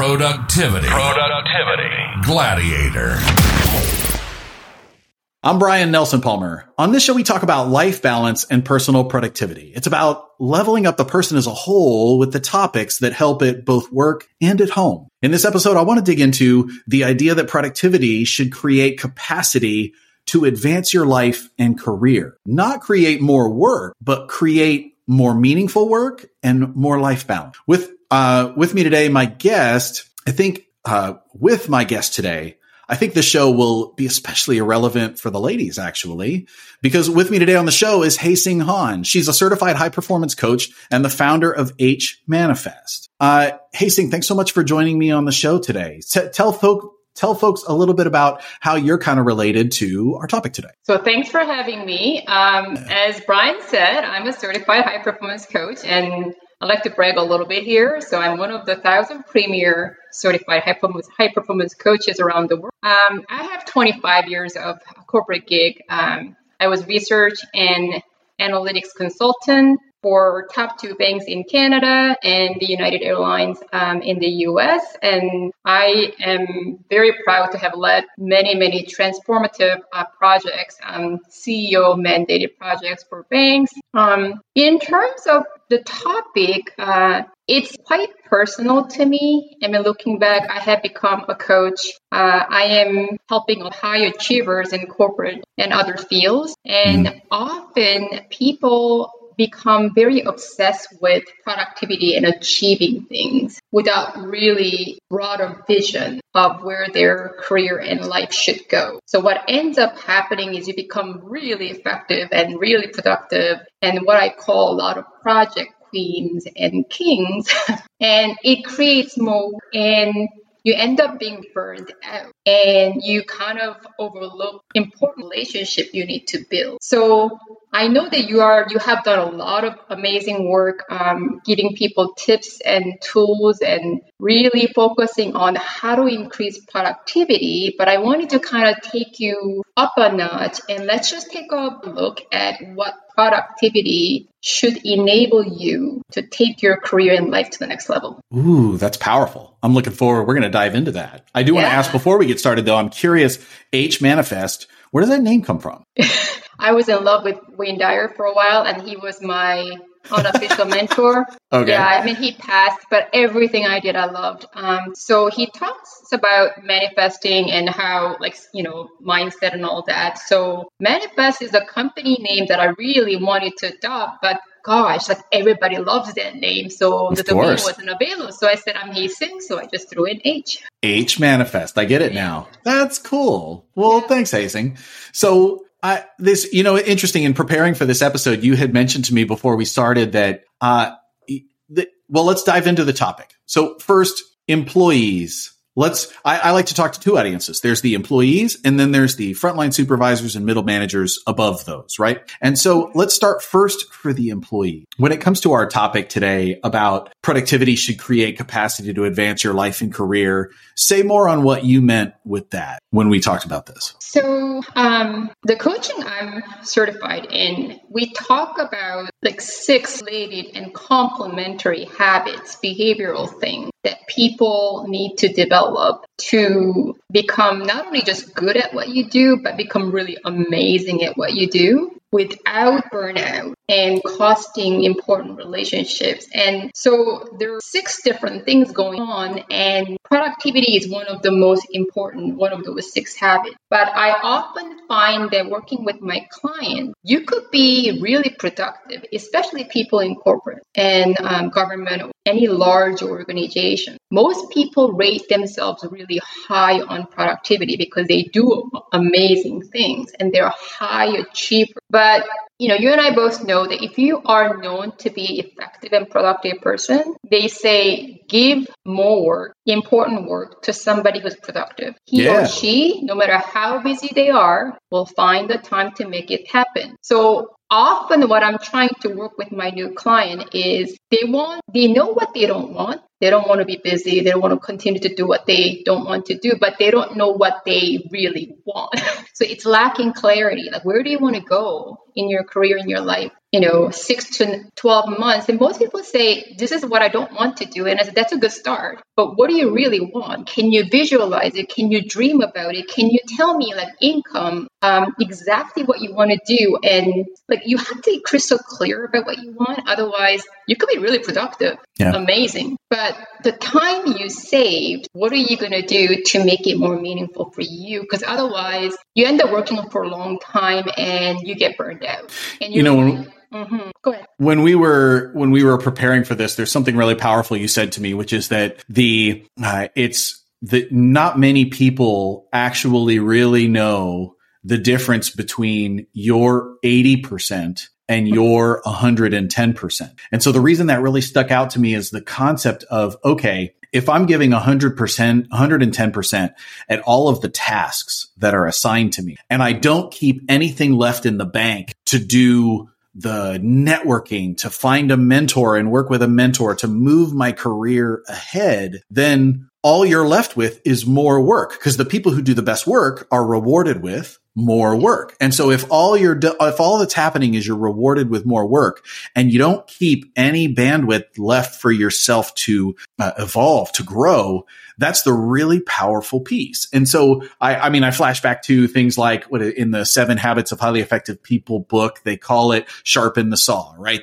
Productivity Gladiator. I'm Brian Nelson Palmer. On this show, we talk about life balance and personal productivity. It's about leveling up the person as a whole with the topics that help at both work and at home. In this episode, I want to dig into the idea that productivity should create capacity to advance your life and career. Not create more work, but create more meaningful work and more life balance. With me today, I think the show will be especially irrelevant for the ladies, actually, because with me today on the show is Haesung Han. She's a certified high-performance coach and the founder of H-Manifest. Haesung, thanks so much for joining me on the show today. Tell folks a little bit about how you're kind of related to our topic today. So thanks for having me. As Brian said, I'm a certified high-performance coach, and I'd like to brag a little bit here. So I'm one of the 1,000 premier certified high performance coaches around the world. I have 25 years of corporate gig. I was research and analytics consultant for top 2 banks in Canada and the United Airlines in the US. And I am very proud to have led many, many transformative projects, CEO mandated projects for banks. In terms of the topic, it's quite personal to me. I mean, looking back, I have become a coach. I am helping high achievers in corporate and other fields. And often people become very obsessed with productivity and achieving things without really broader vision of where their career and life should go. So what ends up happening is you become really effective and really productive, and what I call a lot of project queens and kings, and it creates more, and you end up being burned out, and you kind of overlook important relationship you need to build. So I know that you have done a lot of amazing work, giving people tips and tools and really focusing on how to increase productivity. But I wanted to kind of take you up a notch, and let's just take a look at what productivity should enable you to take your career and life to the next level. Ooh, that's powerful. I'm looking forward. We're going to dive into that. I do want to ask before we get started, though, I'm curious, H-Manifest, where does that name come from? I was in love with Wayne Dyer for a while, and he was my unofficial mentor. Okay. Yeah, I mean, he passed, but everything I did, I loved. So he talks about manifesting and how, mindset and all that. So Manifest is a company name that I really wanted to adopt, but gosh, everybody loves that name. So the domain wasn't available. So I said, I'm Haesung. So I just threw in H. H-Manifest. I get it now. That's cool. Well, thanks, Haesung. So interesting in preparing for this episode, you had mentioned to me before we started that, let's dive into the topic. So first, employees. I like to talk to two audiences. There's the employees, and then there's the frontline supervisors and middle managers above those, right? And so let's start first for the employee. When it comes to our topic today about productivity should create capacity to advance your life and career, say more on what you meant with that when we talked about this. So the coaching I'm certified in, we talk about 6 related and complementary habits, behavioral things that people need to develop to become not only just good at what you do, but become really amazing at what you do without burnout and costing important relationships. And so there are 6 different things going on, and productivity is one of the most important, one of those 6 habits. But I often find that working with my clients, you could be really productive, especially people in corporate and government, any large organization. Most people rate themselves really high on productivity because they do amazing things and they're high achievers. But you and I both know that if you are known to be effective and productive person, they say give more work, important work, to somebody who's productive. He or she, no matter how busy they are, will find the time to make it happen. So often what I'm trying to work with my new client is they know what they don't want, They don't want to be busy. They don't want to continue to do what they don't want to do, but they don't know what they really want. So it's lacking clarity. Like, where do you want to go in your career, in your life? 6 to 12 months. And most people say, this is what I don't want to do. And I said, that's a good start. But what do you really want? Can you visualize it? Can you dream about it? Can you tell me like income, exactly what you want to do? And like, you have to be crystal clear about what you want. Otherwise you could be really productive, amazing. But the time you saved, what are you going to do to make it more meaningful for you? Because otherwise you end up working for a long time and you get burned out. And Go ahead. When we were preparing for this, there's something really powerful you said to me, which is that not many people actually really know the difference between your 80% and your 110%. And so the reason that really stuck out to me is the concept of, okay, if I'm giving 100%, 110% at all of the tasks that are assigned to me, and I don't keep anything left in the bank to do the networking, to find a mentor and work with a mentor to move my career ahead, then all you're left with is more work, because the people who do the best work are rewarded with more work. And so if all that's happening is you're rewarded with more work and you don't keep any bandwidth left for yourself to evolve, to grow, that's the really powerful piece. And so I flash back to things like what in the 7 Habits of Highly Effective People book, they call it sharpen the saw, right?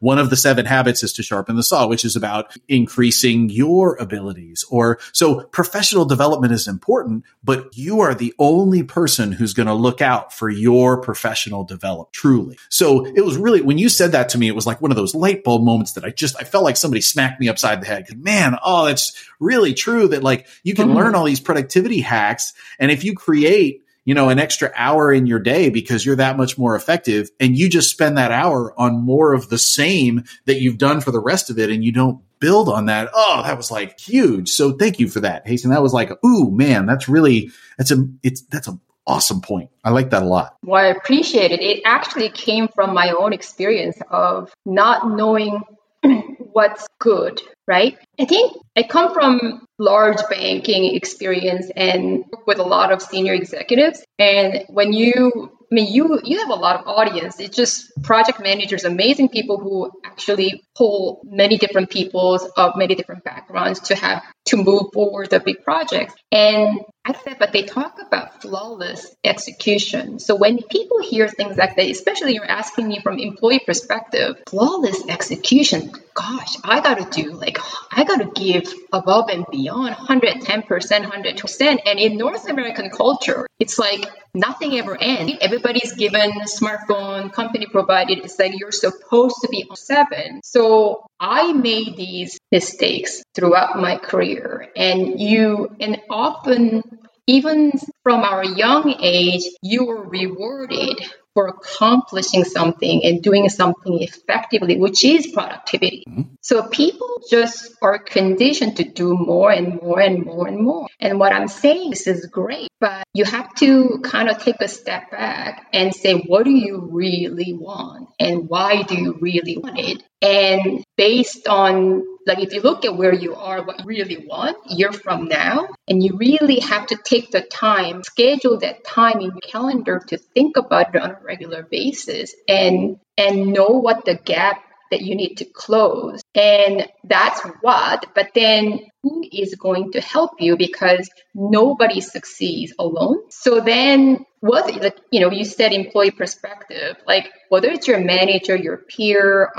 One of the 7 habits is to sharpen the saw, which is about increasing your abilities. So professional development is important, but you are the only person who's going to look out for your professional development, truly. So it was really, when you said that to me, it was like one of those light bulb moments that I felt like somebody smacked me upside the head. Man, that's really true, that like you can learn all these productivity hacks. And if you create, an extra hour in your day because you're that much more effective, and you just spend that hour on more of the same that you've done for the rest of it, and you don't build on that. Oh, that was like huge. So thank you for that, Haesung. That was like, ooh, man, that's a awesome point. I like that a lot. Well, I appreciate it. It actually came from my own experience of not knowing what's good, right? I think I come from large banking experience and work with a lot of senior executives. And when you have a lot of audience. It's just project managers, amazing people who actually pull many different peoples of many different backgrounds to move forward the big projects. And I said, but they talk about flawless execution. So when people hear things like that, especially you're asking me from employee perspective, flawless execution, gosh, I got to give above and beyond 110%, 100%. And in North American culture, it's like nothing ever ends. Everybody's given smartphone, company provided. It's like you're supposed to be on 7. So I made these mistakes throughout my career. And often, even from our young age, you were rewarded for accomplishing something and doing something effectively, which is productivity. Mm-hmm. So people just are conditioned to do more and more and more and more. And what I'm saying, this is great, but you have to kind of take a step back and say, what do you really want? And why do you really want it? And based on, like, if you look at where you are, what you really want, you're from now, and you really have to take the time, schedule that time in your calendar to think about it on a regular basis and know what the gap that you need to close. And that's what, but then who is going to help you, because nobody succeeds alone. So then you said employee perspective, like whether it's your manager, your peer,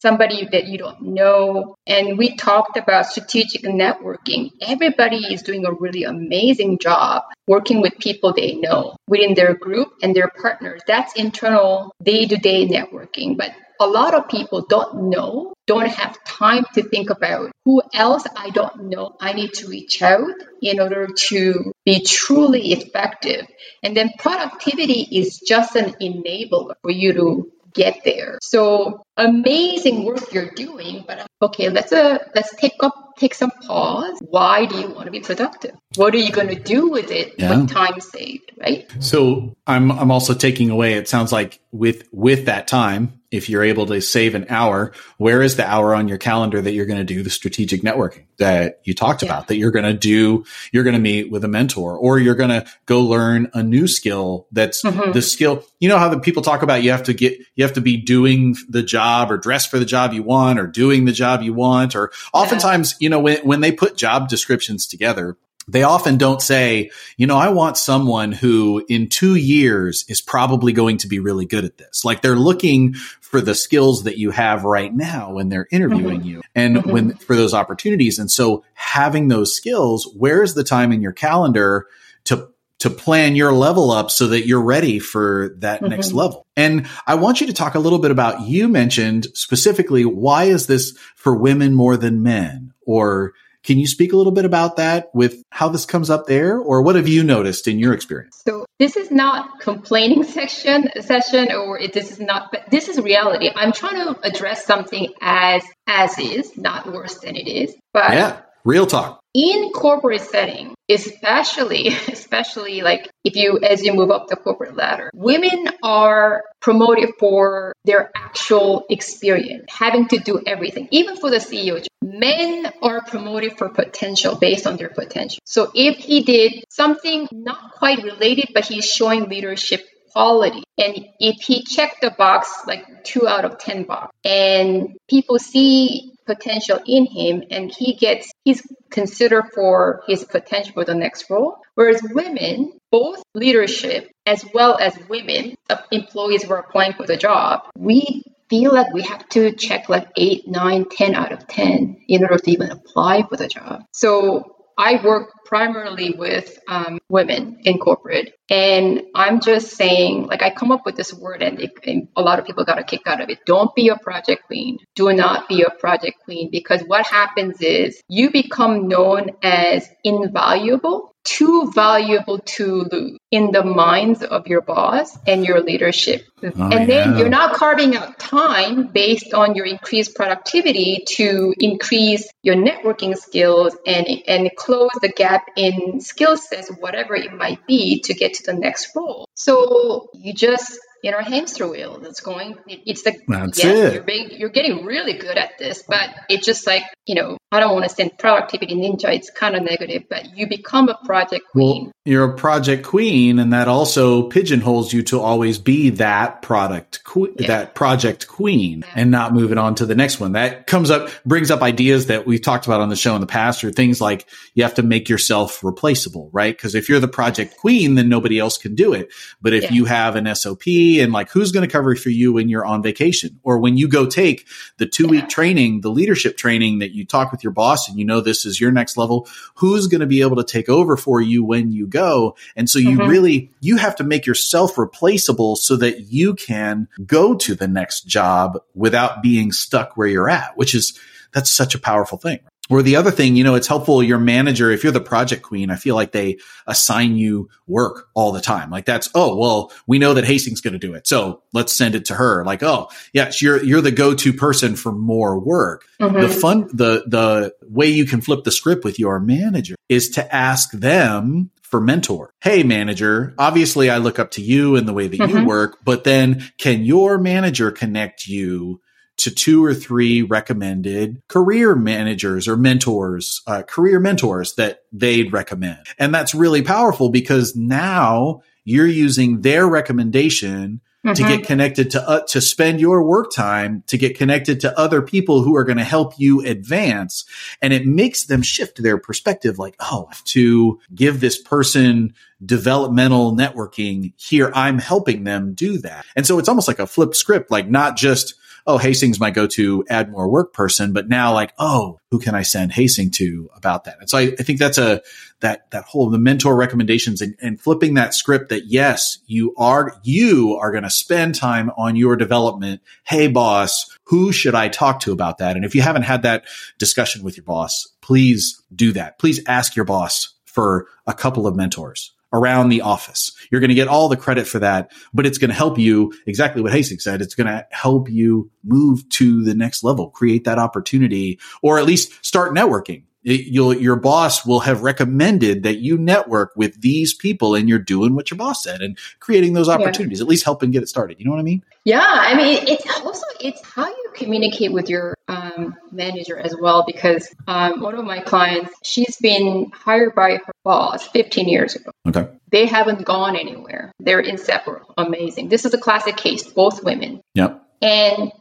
somebody that you don't know. And we talked about strategic networking. Everybody is doing a really amazing job working with people they know within their group and their partners. That's internal day-to-day networking. But a lot of people don't have time to think about who else I don't know I need to reach out in order to be truly effective. And then productivity is just an enabler for you to get there. So amazing work you're doing, but okay, let's take some pause. Why do you want to be productive? What are you going to do with it? Yeah. With time saved, right? So I'm also taking away, it sounds like with that time, If you're able to save an hour, where is the hour on your calendar that you're going to do the strategic networking that you talked about, that you're going to do, you're going to meet with a mentor, or you're going to go learn a new skill that's the skill. You know how the people talk about you have to be doing the job or dress for the job you want or doing the job you want. Or oftentimes, you know, when they put job descriptions together, they often don't say, you know, I want someone who in 2 years is probably going to be really good at this. Like they're looking for the skills that you have right now when they're interviewing you and when for those opportunities. And so having those skills, where's the time in your calendar to plan your level up so that you're ready for that next level? And I want you to talk a little bit about, you mentioned specifically, why is this for women more than men? Or can you speak a little bit about that with how this comes up there, or what have you noticed in your experience? So this is not complaining session, or this is not, but this is reality. I'm trying to address something as is, not worse than it is. But yeah, real talk. In corporate setting, especially like as you move up the corporate ladder, women are promoted for their actual experience, having to do everything, even for the CEO. Men are promoted for potential, based on their potential. So if he did something not quite related, but he's showing leadership quality, and if he checked the box, like 2 out of 10 box, and people see potential in him, and he's considered for his potential for the next role. Whereas women, both leadership as well as women employees who are applying for the job, we feel like we have to check like 8, 9, 10 out of 10 in order to even apply for the job. So I work primarily with women in corporate, and I'm just saying, like, I come up with this word, and a lot of people got a kick out of it. Don't be a project queen. Do not be a project queen, because what happens is you become known as invaluable, too valuable to lose in the minds of your boss and your leadership. Then you're not carving out time based on your increased productivity to increase your networking skills and close the gap in skill sets, whatever it might be, to get to the next role. So you just, you know, hamster wheel that's going, it. You're getting really good at this, but it's just like, you know, I don't want to send productivity ninja. It's kind of negative, but you become a project queen. Well, you're a project queen, and that also pigeonholes you to always be that that project queen, and not moving on to the next one. That brings up ideas that we've talked about on the show in the past, or things like you have to make yourself replaceable, right? Because if you're the project queen, then nobody else can do it. But if you have an SOP, and like, who's going to cover for you when you're on vacation, or when you go take the 2-week training, the leadership training that you talk with your boss, and you know, this is your next level, who's going to be able to take over for you when you go? And so you really, you have to make yourself replaceable so that you can go to the next job without being stuck where you're at, that's such a powerful thing. Or the other thing, you know, it's helpful, your manager, if you're the project queen, I feel like they assign you work all the time. Like that's, we know that Haesung's going to do it, so let's send it to her. Like, you're the go-to person for more work. The fun, the way you can flip the script with your manager is to ask them for mentor. Hey, manager, obviously I look up to you in the way that you work, but then can your manager connect you to 2 or 3 recommended career managers or mentors, career mentors that they'd recommend? And that's really powerful, because now you're using their recommendation to get connected to spend your work time, to get connected to other people who are going to help you advance. And it makes them shift their perspective. Like, to give this person developmental networking here, I'm helping them do that. And so it's almost like a flipped script, like not just, Haesung's my go-to add more work person, but now like, who can I send Haesung to about that? And so I think that's that whole, the mentor recommendations and flipping that script, that yes, you are going to spend time on your development. Hey boss, who should I talk to about that? And if you haven't had that discussion with your boss, please do that. Please ask your boss for a couple of mentors around the office. You're going to get all the credit for that, but it's going to help you, exactly what Haesung said, it's going to help you move to the next level, create that opportunity, or at least start networking. Your boss will have recommended that you network with these people, and you're doing what your boss said and creating those opportunities, at least helping get it started. You know what I mean? Yeah. I mean, it's how you communicate with your manager as well, because one of my clients, she's been hired by her boss 15 years ago. Okay. They haven't gone anywhere. They're inseparable. Amazing. This is a classic case, both women. Yep. And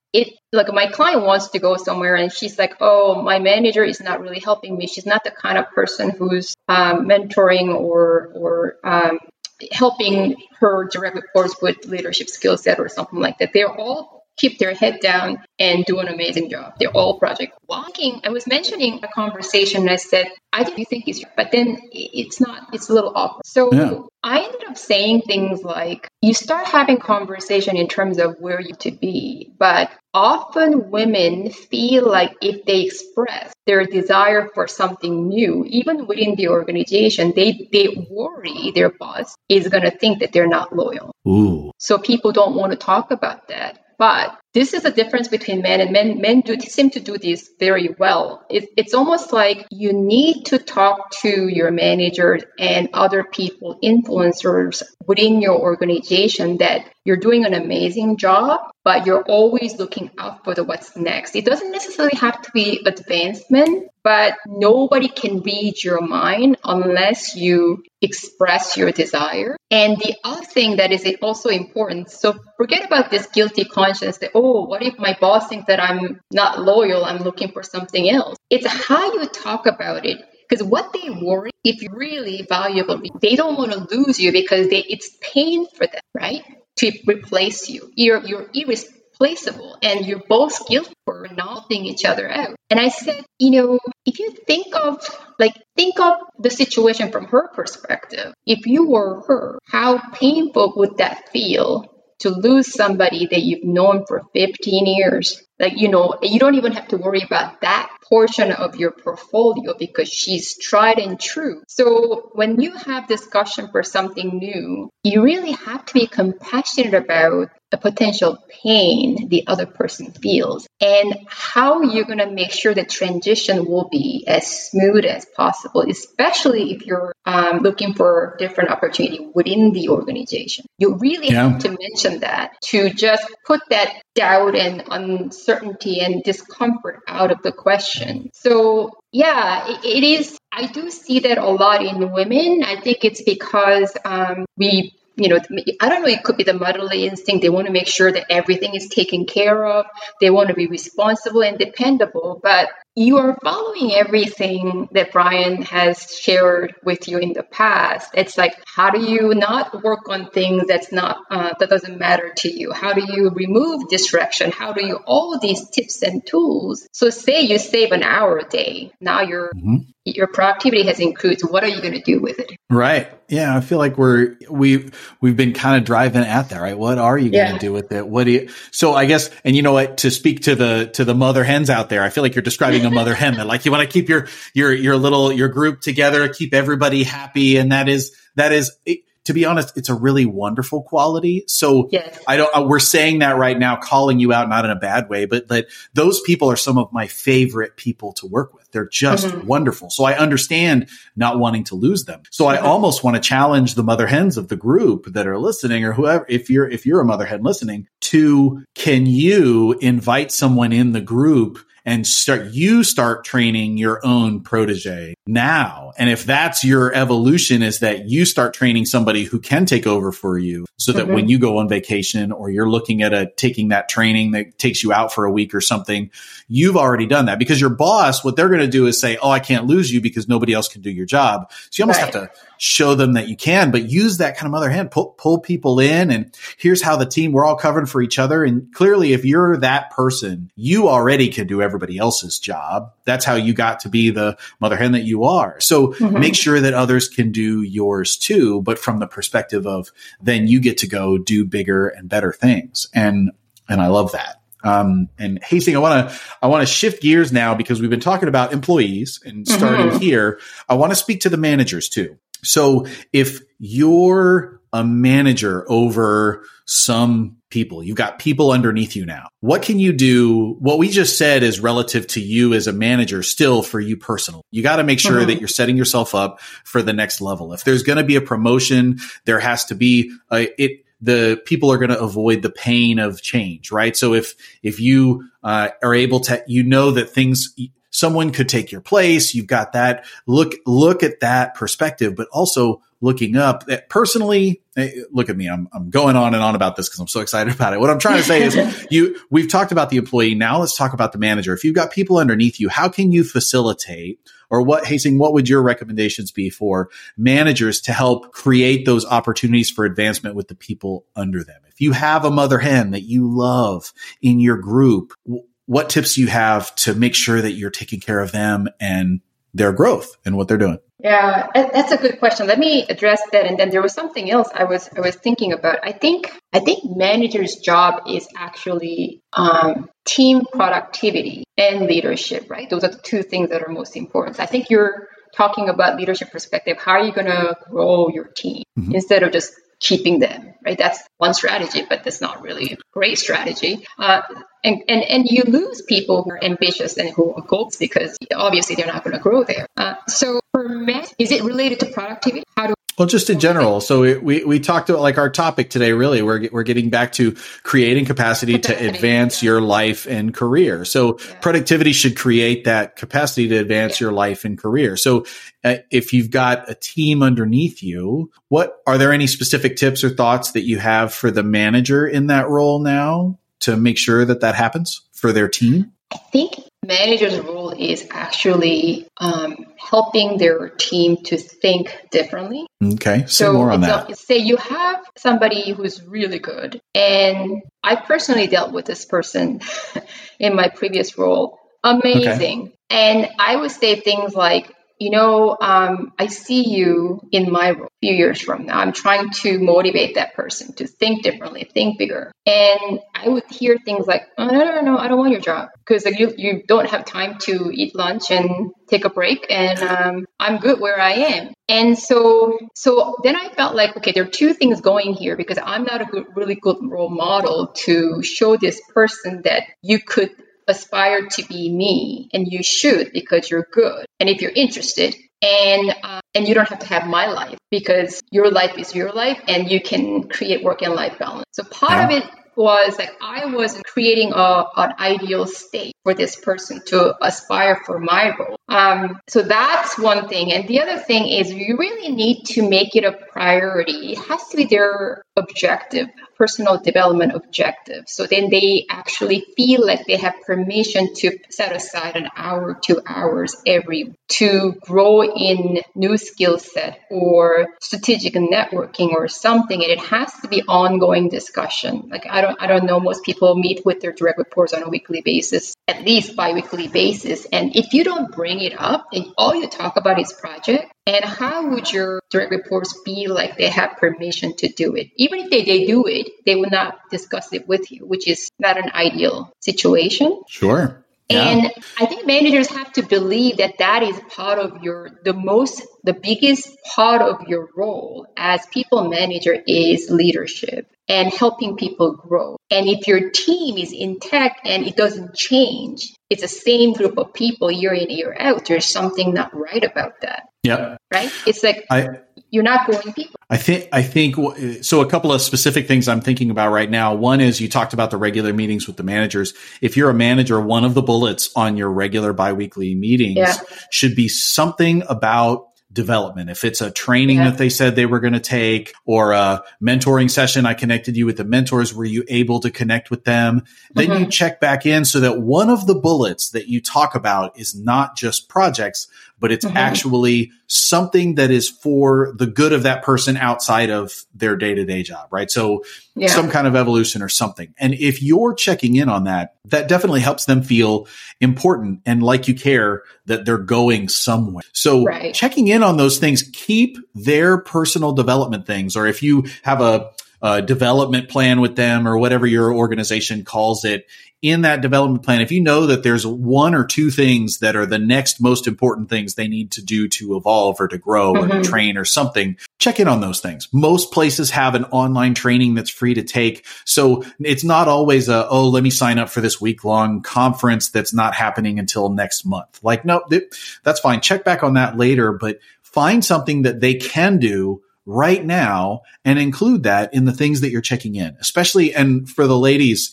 my client wants to go somewhere, and she's like, oh, my manager is not really helping me. She's not the kind of person who's mentoring or helping her direct reports with leadership skill set or something like that. They all keep their head down and do an amazing job. They're all project. I was mentioning a conversation, and I said, I do think he's right, but then it's not, it's a little awkward. So I ended up saying things like, you start having conversation in terms of where you to be, but often women feel like if they express their desire for something new, even within the organization, they worry their boss is going to think that they're not loyal. Ooh. So people don't want to talk about that. But this is the difference between men, and men seem to do this very well. It's almost like you need to talk to your manager and other people, influencers within your organization, that you're doing an amazing job, but you're always looking out for what's next. It doesn't necessarily have to be advancement, but nobody can read your mind unless you express your desire. And the other thing that is also important, so forget about this guilty conscience that, oh, what if my boss thinks that I'm not loyal, I'm looking for something else? It's how you talk about it. Because what they worry, if you're really valuable, they don't want to lose you, because it's pain for them, right? To replace you. You're irreplaceable, and you're both guilty for knocking each other out. And I said, if you think of the situation from her perspective, if you were her, how painful would that feel to lose somebody that you've known for 15 years? You don't even have to worry about that portion of your portfolio, because she's tried and true. So when you have discussion for something new, you really have to be compassionate about the potential pain the other person feels and how you're going to make sure the transition will be as smooth as possible, especially if you're looking for different opportunity within the organization. You really have to mention that, to just put that doubt and uncertainty and discomfort out of the question. So it is. I do see that a lot in women. I think it's because we, I don't know, it could be the motherly instinct. They want to make sure that everything is taken care of. They want to be responsible and dependable. But you are following everything that Brian has shared with you in the past. It's like, how do you not work on things that's not that doesn't matter to you? How do you remove distraction? How do you all these tips and tools? So say you save an hour a day. Now your productivity has increased. What are you going to do with it? Right. Yeah. I feel like we've been kind of driving at that, right? What are you going to do with it? So I guess, and you know what, to speak to the mother hens out there, I feel like you're describing a mother hen that, like, you want to keep your group together, keep everybody happy. And that is it. To be honest, it's a really wonderful quality. So we're saying that right now, calling you out, not in a bad way, but those people are some of my favorite people to work with. They're just wonderful. So I understand not wanting to lose them. So I almost want to challenge the mother hens of the group that are listening, or whoever, if you're a mother hen listening, to, can you invite someone in the group and start training your own protege now? And if that's your evolution, is that you start training somebody who can take over for you, so that when you go on vacation, or you're looking at taking that training that takes you out for a week or something, you've already done that. Because your boss, what they're going to do is say, oh, I can't lose you because nobody else can do your job. So you almost have to show them that you can, but use that kind of mother hand, pull people in. And here's how the team, we're all covering for each other. And clearly, if you're that person, you already can do everybody else's job. That's how you got to be the mother hen that you are. So make sure that others can do yours too, but from the perspective of then you get to go do bigger and better things. And I love that. And Haesung, I want to shift gears now, because we've been talking about employees and starting here. I want to speak to the managers too. So if you're a manager over some people. You've got people underneath you now. What can you do? What we just said is relative to you as a manager, still for you personally. You got to make sure that you're setting yourself up for the next level. If there's going to be a promotion, there has to be the people are going to avoid the pain of change, right? So if you are able to, you know that things, someone could take your place. You've got that. Look at that perspective, but also looking up that personally. Look at me. I'm going on and on about this because I'm so excited about it. What I'm trying to say is we've talked about the employee. Now let's talk about the manager. If you've got people underneath you, how can you facilitate, or what would your recommendations be for managers to help create those opportunities for advancement with the people under them? If you have a mother hen that you love in your group, what tips do you have to make sure that you're taking care of them and their growth and what they're doing? Yeah, that's a good question. Let me address that. And then there was something else I was thinking about. I think manager's job is actually team productivity and leadership, right? Those are the two things that are most important. I think you're talking about leadership perspective. How are you going to grow your team instead of just keeping them, right? That's one strategy, but that's not really a great strategy. And you lose people who are ambitious and who are goals because obviously they're not going to grow there. So for men, is it related to productivity? Well, just in general. So we talked about, like, our topic today, really, we're getting back to creating capacity to advance your life and career. So productivity should create that capacity to advance your life and career. So if you've got a team underneath you, are there any specific tips or thoughts that you have for the manager in that role now to make sure that happens for their team? I think manager's role is actually helping their team to think differently. Okay, so more on that. Say you have somebody who's really good, and I personally dealt with this person in my previous role. Amazing. Okay. And I would say things like, I see you in my role a few years from now. I'm trying to motivate that person to think differently, think bigger. And I would hear things like, oh, no, I don't want your job because you don't have time to eat lunch and take a break. And I'm good where I am. And so then I felt like, okay, there are two things going here because I'm not a really good role model to show this person that you could aspire to be me, and you should because you're good. And if you're interested, and you don't have to have my life because your life is your life, and you can create work and life balance. So part of it was like I was creating an ideal state for this person to aspire for my role. So that's one thing. And the other thing is you really need to make it a priority. It has to be their objective, personal development objective. So then they actually feel like they have permission to set aside an hour, 2 hours every week to grow in new skill set or strategic networking or something. And it has to be ongoing discussion. Like I don't know, most people meet with their direct reports on a weekly basis, at least bi-weekly basis. And if you don't bring it up and all you talk about is project, and how would your direct reports be like they have permission to do it? Even if they do it, they will not discuss it with you, which is not an ideal situation. Sure. Yeah. And I think managers have to believe that is part of the biggest part of your role as people manager is leadership and helping people grow. And if your team is intact and it doesn't change, it's the same group of people year in, year out, there's something not right about that. Yeah. Right? It's like you're not growing people. I think so. A couple of specific things I'm thinking about right now. One is you talked about the regular meetings with the managers. If you're a manager, one of the bullets on your regular biweekly meetings should be something about development. If it's a training that they said they were going to take or a mentoring session, I connected you with the mentors. Were you able to connect with them? Then you check back in so that one of the bullets that you talk about is not just projects, but it's actually something that is for the good of that person outside of their day-to-day job, right? So some kind of evolution or something. And if you're checking in on that, that definitely helps them feel important and like you care that they're going somewhere. So checking in on those things, keep their personal development things. Or if you have a development plan with them or whatever your organization calls it. In that development plan, if you know that there's one or two things that are the next most important things they need to do to evolve or to grow or to train or something, check in on those things. Most places have an online training that's free to take. So it's not always a, oh, let me sign up for this week-long conference that's not happening until next month. Like, no, that's fine. Check back on that later, but find something that they can do right now and include that in the things that you're checking in, especially. And for the ladies,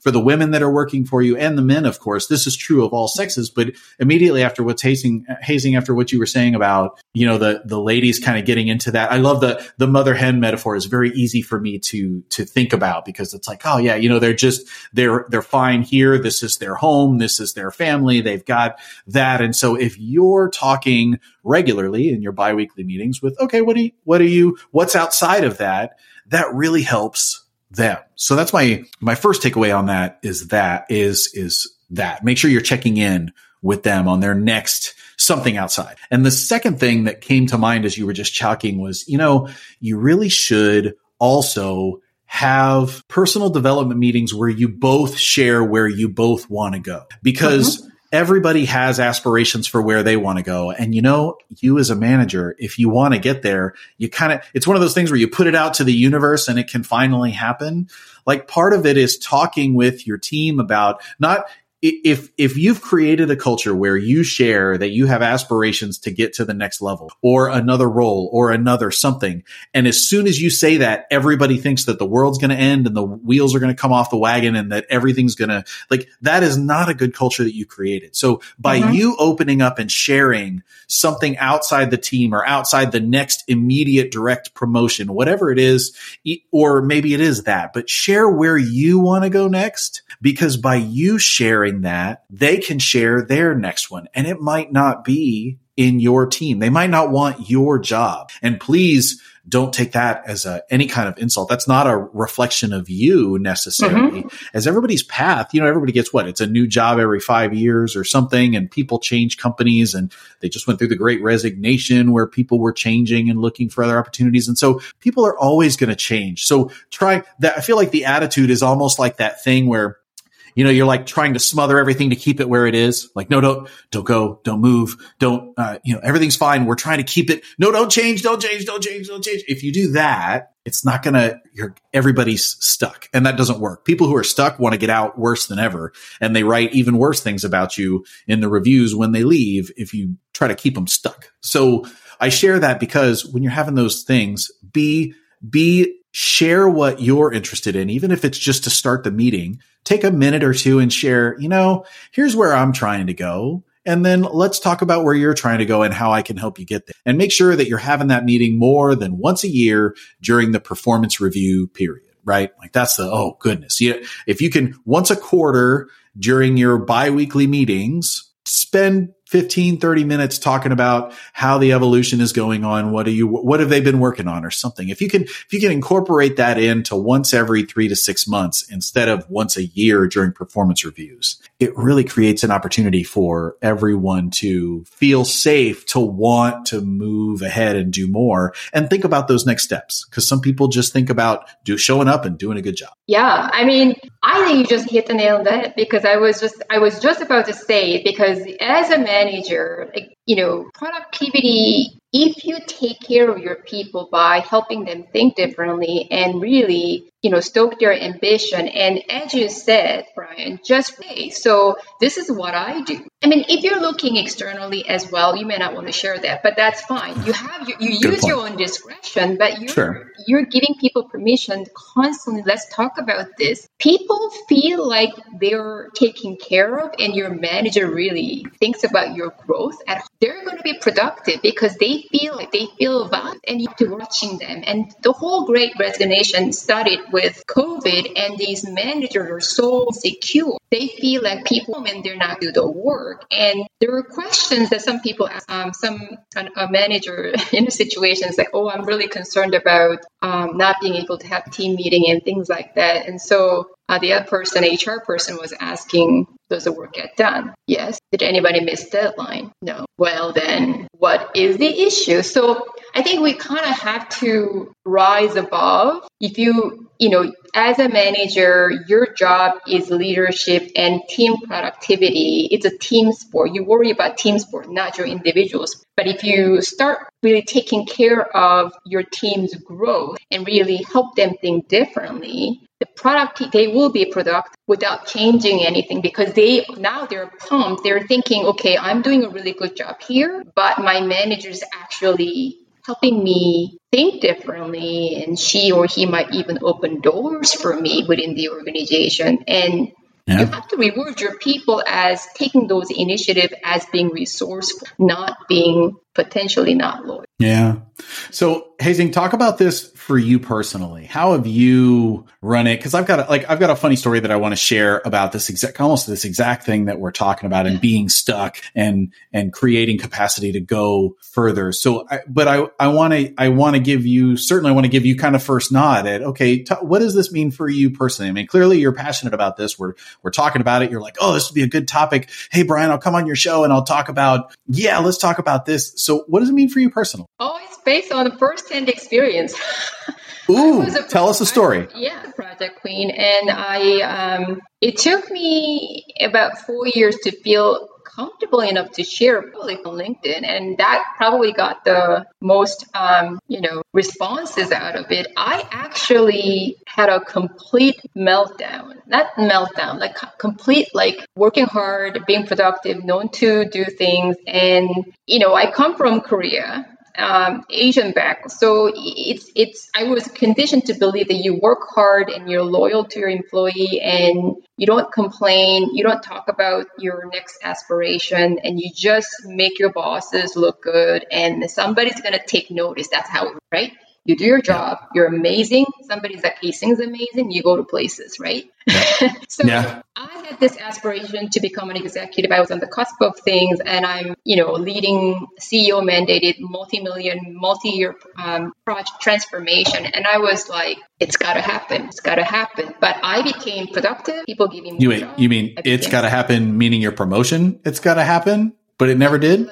for the women that are working for you and the men, of course, this is true of all sexes, but immediately after what's hazing after what you were saying about, you know, the ladies kind of getting into that. I love the mother hen metaphor is very easy for me to think about, because it's like, oh yeah, you know, they're fine here. This is their home. This is their family. They've got that. And so if you're talking regularly in your biweekly meetings with, okay, what's outside of that? That really helps them. So that's my first takeaway on that is make sure you're checking in with them on their next something outside. And the second thing that came to mind as you were just talking was, you know, you really should also have personal development meetings where you both share where you both want to go, because everybody has aspirations for where they want to go. And, you know, you as a manager, if you want to get there, you it's one of those things where you put it out to the universe and it can finally happen. Like, part of it is talking with your team about if you've created a culture where you share that you have aspirations to get to the next level or another role or another something. And as soon as you say that, everybody thinks that the world's going to end and the wheels are going to come off the wagon and that everything's going to, like, that is not a good culture that you created. So by you opening up and sharing something outside the team or outside the next immediate direct promotion, whatever it is, or maybe it is that, but share where you want to go next, because by you sharing that, they can share their next one. And it might not be in your team. They might not want your job. And please don't take that as any kind of insult. That's not a reflection of you necessarily. As everybody's path, you know, everybody gets it's a new job every 5 years or something, and people change companies, and they just went through the Great Resignation where people were changing and looking for other opportunities. And so people are always going to change. So try that. I feel like the attitude is almost like that thing where, you know, you're like trying to smother everything to keep it where it is. Like, no, don't go, don't move, don't, you know, everything's fine. We're trying to keep it. No, don't change. If you do that, it's not gonna, everybody's stuck, and that doesn't work. People who are stuck want to get out worse than ever, and they write even worse things about you in the reviews when they leave if you try to keep them stuck. So I share that because when you're having those things, share what you're interested in, even if it's just to start the meeting. Take a minute or two and share, you know, here's where I'm trying to go. And then let's talk about where you're trying to go and how I can help you get there. And make sure that you're having that meeting more than once a year during the performance review period, right? Like, that's oh goodness. Yeah. If you can, once a quarter during your biweekly meetings, spend 15, 30 minutes talking about how the evolution is going on. What have they been working on or something? If you can incorporate that into once every 3 to 6 months instead of once a year during performance reviews, it really creates an opportunity for everyone to feel safe, to want to move ahead and do more and think about those next steps. Cause some people just think about showing up and doing a good job. Yeah. I mean, I think you just hit the nail on the head, because I was just about to say it, because as a manager, like, you know, productivity, if you take care of your people by helping them think differently and really, you know, stoke their ambition. And as you said, Brian, just say, so this is what I do. I mean, if you're looking externally as well, you may not want to share that, but that's fine. You have, you use your own discretion, but you're giving people permission constantly. Let's talk about this. People feel like they're taken care of, and your manager really thinks about your growth, and they're going to be productive because they feel valued, and you're watching them. And the whole Great Resignation started with COVID, and these managers are so secure. They feel like people, and they're not doing the work. And there were questions that some people ask, a manager in a situation is like, oh, I'm really concerned about not being able to have team meeting and things like that. And so the other person, HR person, was asking, does the work get done? Yes. Did anybody miss deadline? No. Well, then what is the issue? So I think we kind of have to rise above. If you know, as a manager, your job is leadership and team productivity. It's a team sport. You worry about team sport, not your individuals. But if you start really taking care of your team's growth and really help them think differently, they will be productive without changing anything, because they're pumped. They're thinking, okay, I'm doing a really good job here, but my manager's actually helping me think differently, and she or he might even open doors for me within the organization. And you have to reward your people as taking those initiative, as being resourceful, not being potentially not loyal. Yeah. So Haesung, talk about this for you personally. How have you run it? Because I've got a funny story that I want to share about this exact thing that we're talking about, and being stuck and creating capacity to go further. So, I want to give you kind of first nod at, okay, what does this mean for you personally? I mean, clearly you're passionate about this. We're talking about it. You're like, oh, this would be a good topic. Hey, Brian, I'll come on your show and let's talk about this. So what does it mean for you personally? Oh, it's based on a first-hand experience. Ooh, tell us a story. Yeah, project queen. And it took me about 4 years to feel comfortable enough to share publicly on LinkedIn. And that probably got the most, responses out of it. I actually had a complete meltdown, complete working hard, being productive, known to do things. And, I come from Korea. Asian back. So I was conditioned to believe that you work hard and you're loyal to your employee and you don't complain, you don't talk about your next aspiration, and you just make your bosses look good and somebody's going to take notice. That's how, right? You do your job, you're amazing. Somebody's like, Haesung's amazing, you go to places, right? Yeah. So I had this aspiration to become an executive. I was on the cusp of things, and I'm, leading CEO mandated multi-million, multi-year project transformation. And I was like, it's got to happen. But I became productive. People give me more jobs. You mean it's got to happen, meaning your promotion? It's got to happen? But it never did?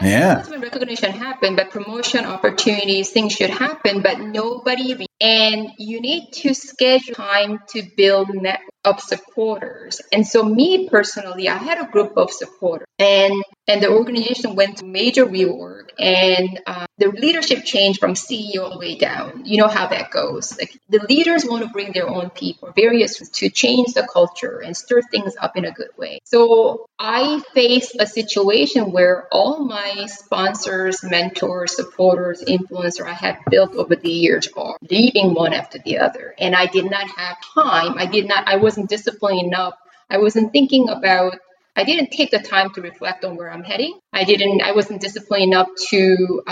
Management recognition happened, but promotion opportunities, things should happen, but nobody. And you need to schedule time to build net of supporters. And so me personally, I had a group of supporters, and the organization went to major reorg, and the leadership changed from CEO all the way down. You know how that goes. Like, the leaders want to bring their own people, various, to change the culture and stir things up in a good way. So I faced a situation where all my sponsors, mentors, supporters, influencers I had built over the years are leaving one after the other. And I did not have time. I wasn't disciplined enough. I didn't take the time to reflect on where I'm heading. I wasn't disciplined enough to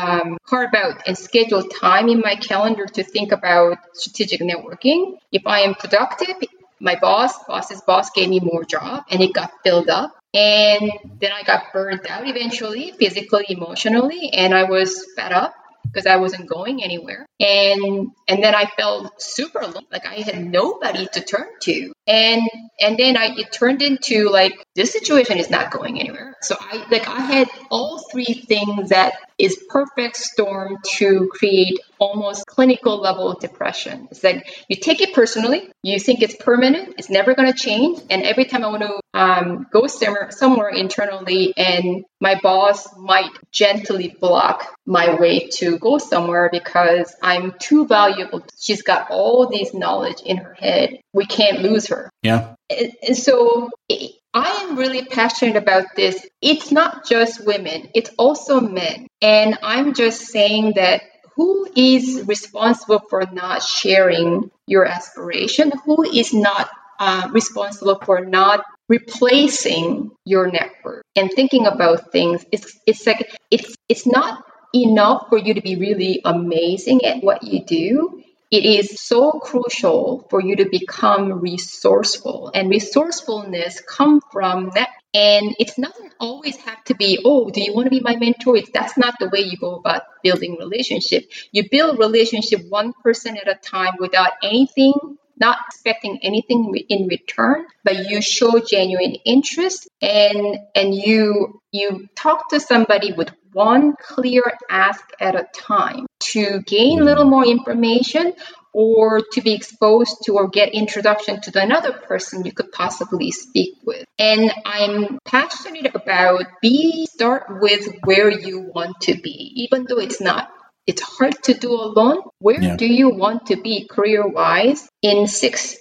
carve out and schedule time in my calendar to think about strategic networking. If I am productive, my boss's boss gave me more job, and it got filled up. And then I got burned out eventually, physically, emotionally, and I was fed up, because I wasn't going anywhere. And then I felt super alone, like I had nobody to turn to. And then it turned into like, this situation is not going anywhere. So I had all three things that is perfect storm to create almost clinical level of depression. It's like, you take it personally, you think it's permanent, it's never going to change. And every time I want to go somewhere internally, and my boss might gently block my way to go somewhere because I'm too valuable. She's got all this knowledge in her head. We can't lose her. Yeah. And so I am really passionate about this. It's not just women, it's also men. And I'm just saying that, who is responsible for not sharing your aspiration? Who is not responsible for not replacing your network and thinking about things? It's not enough for you to be really amazing at what you do. It is so crucial for you to become resourceful, and resourcefulness comes from that. And it doesn't always have to be, oh, do you want to be my mentor? That's not the way you go about building relationship. You build relationship one person at a time without anything not expecting anything in return, but you show genuine interest and you talk to somebody with one clear ask at a time to gain a little more information or to be exposed to or get introduction to another person you could possibly speak with. And I'm passionate about start with where you want to be, even though it's hard to do alone. Where do you want to be career-wise in 6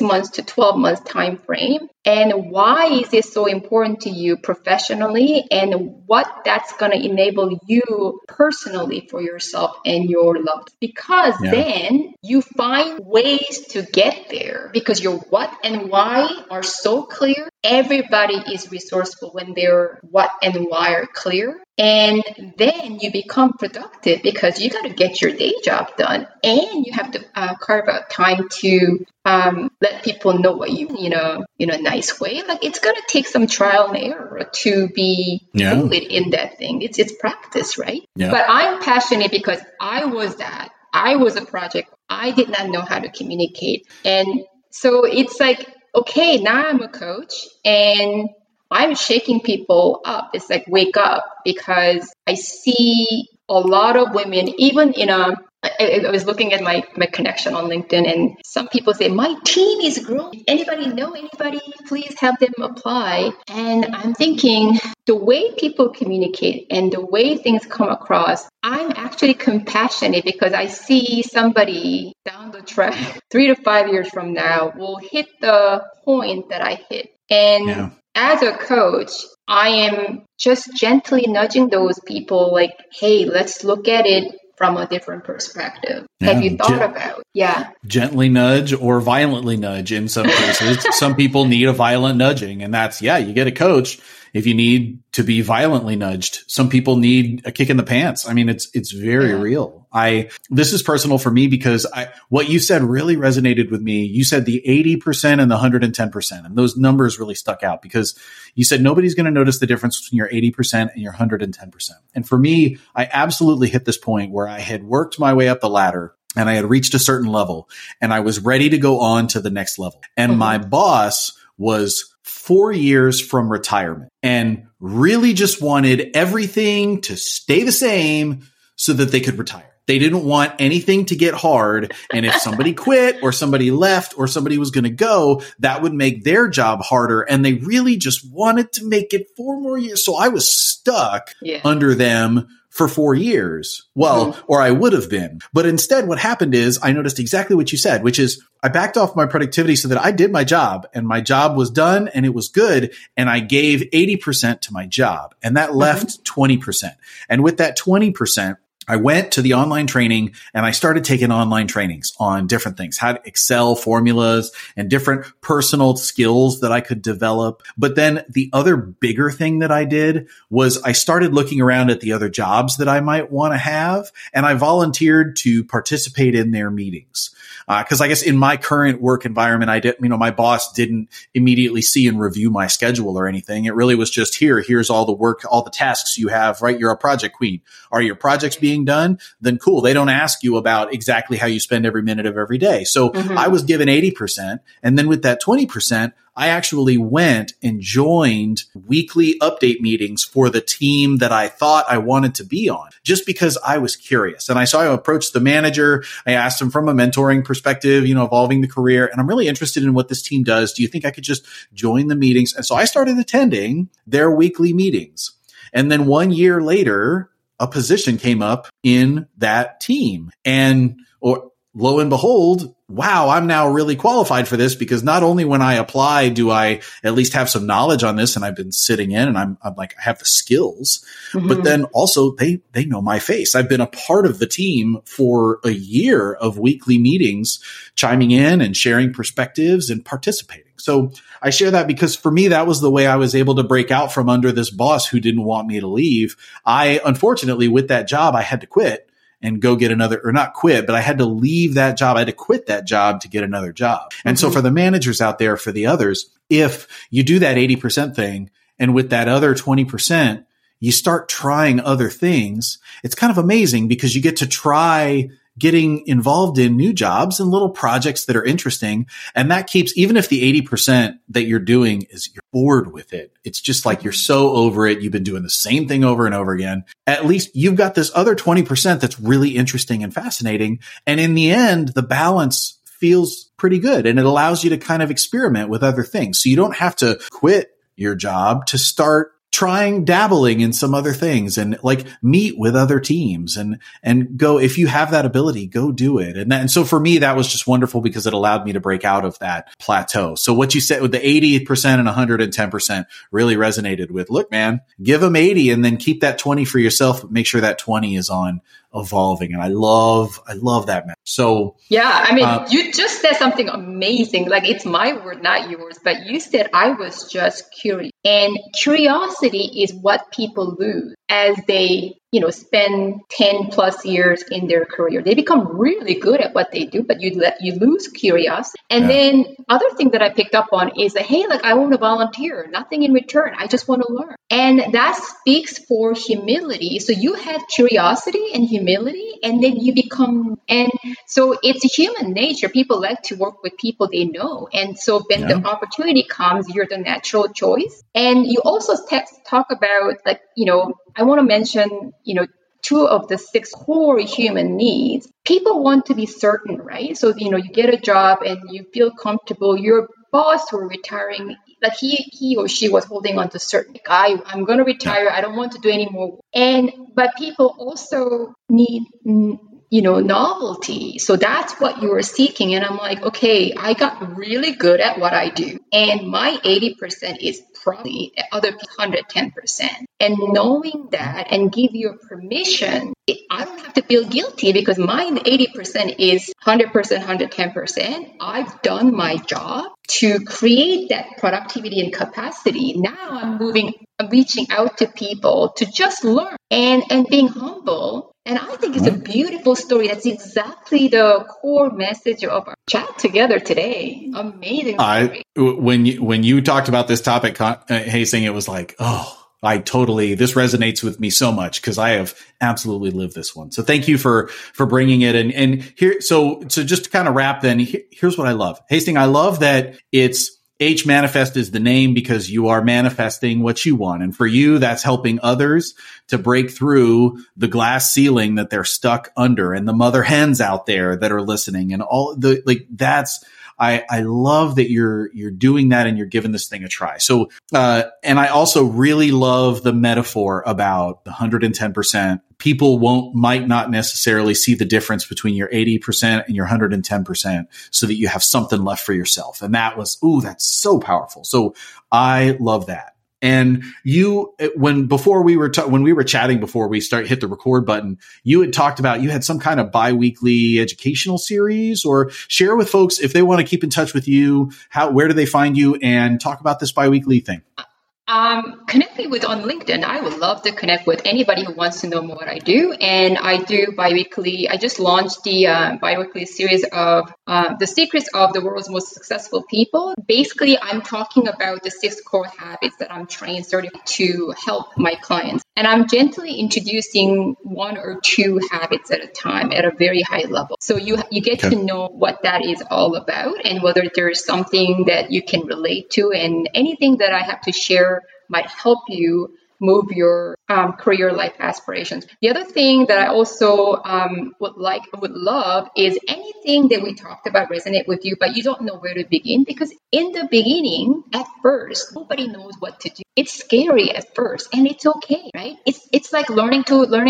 months to 12 months time frame? And why is it so important to you professionally? And what that's going to enable you personally for yourself and your loved? Because then you find ways to get there because your what and why are so clear. Everybody is resourceful when their what and why are clear. And then you become productive because you got to get your day job done, and you have to carve out time to let people know what you in a nice way. Like, it's gonna take some trial and error to be fluid in that thing. It's practice, right? Yeah. But I'm passionate because I was a project. I did not know how to communicate, and so it's like, okay, now I'm a coach and I'm shaking people up. It's like, wake up, because I see a lot of women, even I was looking at my connection on LinkedIn, and some people say, my team is growing. If anybody know anybody, please have them apply. And I'm thinking, the way people communicate and the way things come across, I'm actually compassionate because I see somebody down the track 3 to 5 years from now will hit the point that I hit. And as a coach, I am just gently nudging those people like, hey, let's look at it from a different perspective. Have you thought about? Gently nudge or violently nudge in some cases. Some people need a violent nudging, and that's, you get a coach if you need to be violently nudged. Some people need a kick in the pants. I mean, it's very real. This is personal for me because what you said really resonated with me. You said the 80% and the 110%, and those numbers really stuck out because you said nobody's going to notice the difference between your 80% and your 110%. And for me, I absolutely hit this point where I had worked my way up the ladder and I had reached a certain level and I was ready to go on to the next level. And my boss was 4 years from retirement and really just wanted everything to stay the same so that they could retire. They didn't want anything to get hard. And if somebody quit or somebody left or somebody was going to go, that would make their job harder. And they really just wanted to make it 4 more years. So I was stuck under them for 4 years. Well, or I would have been. But instead, what happened is I noticed exactly what you said, which is I backed off my productivity so that I did my job, and my job was done and it was good. And I gave 80% to my job, and that left 20%. And with that 20%, I went to the online training and I started taking online trainings on different things, how to Excel formulas and different personal skills that I could develop. But then the other bigger thing that I did was I started looking around at the other jobs that I might want to have. And I volunteered to participate in their meetings. Cause I guess in my current work environment, my boss didn't immediately see and review my schedule or anything. It really was just here's all the work, all the tasks you have, right? You're a project queen. Are your projects being done? Then cool. They don't ask you about exactly how you spend every minute of every day. So I was given 80%. And then with that 20%, I actually went and joined weekly update meetings for the team that I thought I wanted to be on, just because I was curious. And I approached the manager. I asked him from a mentoring perspective, evolving the career. And I'm really interested in what this team does. Do you think I could just join the meetings? And so I started attending their weekly meetings. And then 1 year later, a position came up in that team. And lo and behold, wow, I'm now really qualified for this, because not only when I apply do I at least have some knowledge on this, and I've been sitting in and I'm like, I have the skills, but then also they know my face. I've been a part of the team for a year of weekly meetings, chiming in and sharing perspectives and participating. So I share that because for me, that was the way I was able to break out from under this boss who didn't want me to leave. I, unfortunately, with that job, I had to quit and go get another, or not quit, but I had to leave that job. I had to quit that job to get another job. And so for the managers out there, for the others, if you do that 80% thing, and with that other 20%, you start trying other things, it's kind of amazing because you get to try getting involved in new jobs and little projects that are interesting. And that keeps, even if the 80% that you're doing is you're bored with it, it's just like you're so over it. You've been doing the same thing over and over again. At least you've got this other 20% that's really interesting and fascinating. And in the end, the balance feels pretty good. And it allows you to kind of experiment with other things. So you don't have to quit your job to start trying dabbling in some other things and like meet with other teams and go, if you have that ability, go do it. And so for me, that was just wonderful because it allowed me to break out of that plateau. So what you said with the 80% and 110% really resonated with, look, man, give them 80 and then keep that 20 for yourself, but make sure that 20 is on evolving. And I love that, man. So yeah, I mean, you just said something amazing. Like it's my word, not yours, but you said I was just curious. And curiosity is what people lose as they, spend 10 plus years in their career. They become really good at what they do, but you lose curiosity. And then other thing that I picked up on is that, hey, I want to volunteer, nothing in return. I just want to learn. And that speaks for humility. So you have curiosity and humility, and then you become, and so it's human nature. People like to work with people they know. And so when the opportunity comes, you're the natural choice. And you also talk about I want to mention, two of the 6 core human needs. People want to be certain, right? So, you get a job and you feel comfortable. Your boss who are retiring, he or she was holding on to certain, I'm going to retire. I don't want to do any more. But people also need novelty. So that's what you were seeking. And I'm like, okay, I got really good at what I do. And my 80% is probably other 110%. And knowing that and give you permission, I don't have to feel guilty because my 80% is 100%, 110%. I've done my job to create that productivity and capacity. Now I'm reaching out to people to just learn and being humble. And I think it's a beautiful story. That's exactly the core message of our chat together today. Amazing story. When you talked about this topic, Haesung, it was like, this resonates with me so much because I have absolutely lived this one. So thank you for bringing it. And here, so just to kind of wrap then, here's what I love. Haesung, I love that it's, H-Manifest is the name because you are manifesting what you want. And for you, that's helping others to break through the glass ceiling that they're stuck under and the mother hens out there that are listening and all the, I love that you're doing that and you're giving this thing a try. So, and I also really love the metaphor about the 110%. People might not necessarily see the difference between your 80% and your 110% so that you have something left for yourself. And that was, that's so powerful. So I love that. And you, when we were chatting before we hit the record button, you had talked about you had some kind of biweekly educational series, or share with folks if they want to keep in touch with you, where do they find you, and talk about this biweekly thing. Connect me with on LinkedIn. I would love to connect with anybody who wants to know more what I do. And I do biweekly. I just launched the biweekly series of the secrets of the world's most successful people. Basically, I'm talking about the 6 core habits that I'm trained to help my clients. And I'm gently introducing 1 or 2 habits at a time at a very high level. So you get to know what that is all about and whether there's something that you can relate to, and anything that I have to share might help you move your career life aspirations. The other thing that I also would love is anything that we talked about resonate with you, but you don't know where to begin, because in the beginning, at first, nobody knows what to do. It's scary at first, and it's okay, right? It's like learning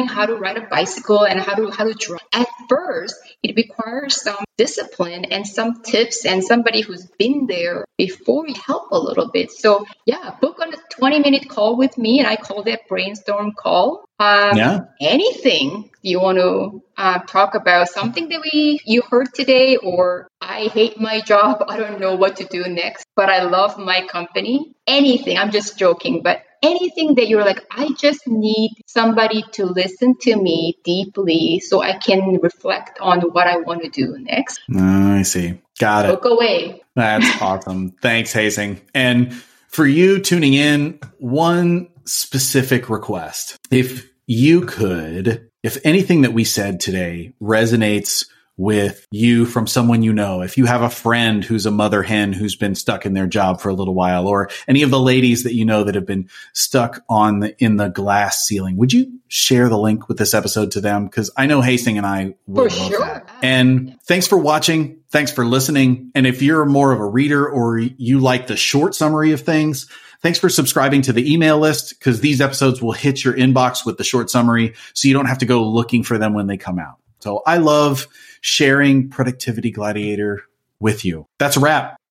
how to ride a bicycle and how to drive. At first, it requires some discipline and some tips and somebody who's been there before you help a little bit. So yeah, book on a 20-minute call with me, and I call that brainstorm call. Anything you want to talk about, something that you heard today, or I hate my job, I don't know what to do next, but I love my company. Anything. I'm just joking, but anything that you're like, I just need somebody to listen to me deeply so I can reflect on what I want to do next. I see. Got it. Look away. That's awesome. Thanks, Haesung. And for you tuning in, one specific request. If you could If anything that we said today resonates with you from someone you know, if you have a friend who's a mother hen who's been stuck in their job for a little while, or any of the ladies that you know that have been stuck on in the glass ceiling, would you share the link with this episode to them? Because I know Haesung and I will love that. And thanks for watching. Thanks for listening. And if you're more of a reader or you like the short summary of things, thanks for subscribing to the email list, because these episodes will hit your inbox with the short summary so you don't have to go looking for them when they come out. So I love sharing Productivity Gladiator with you. That's a wrap.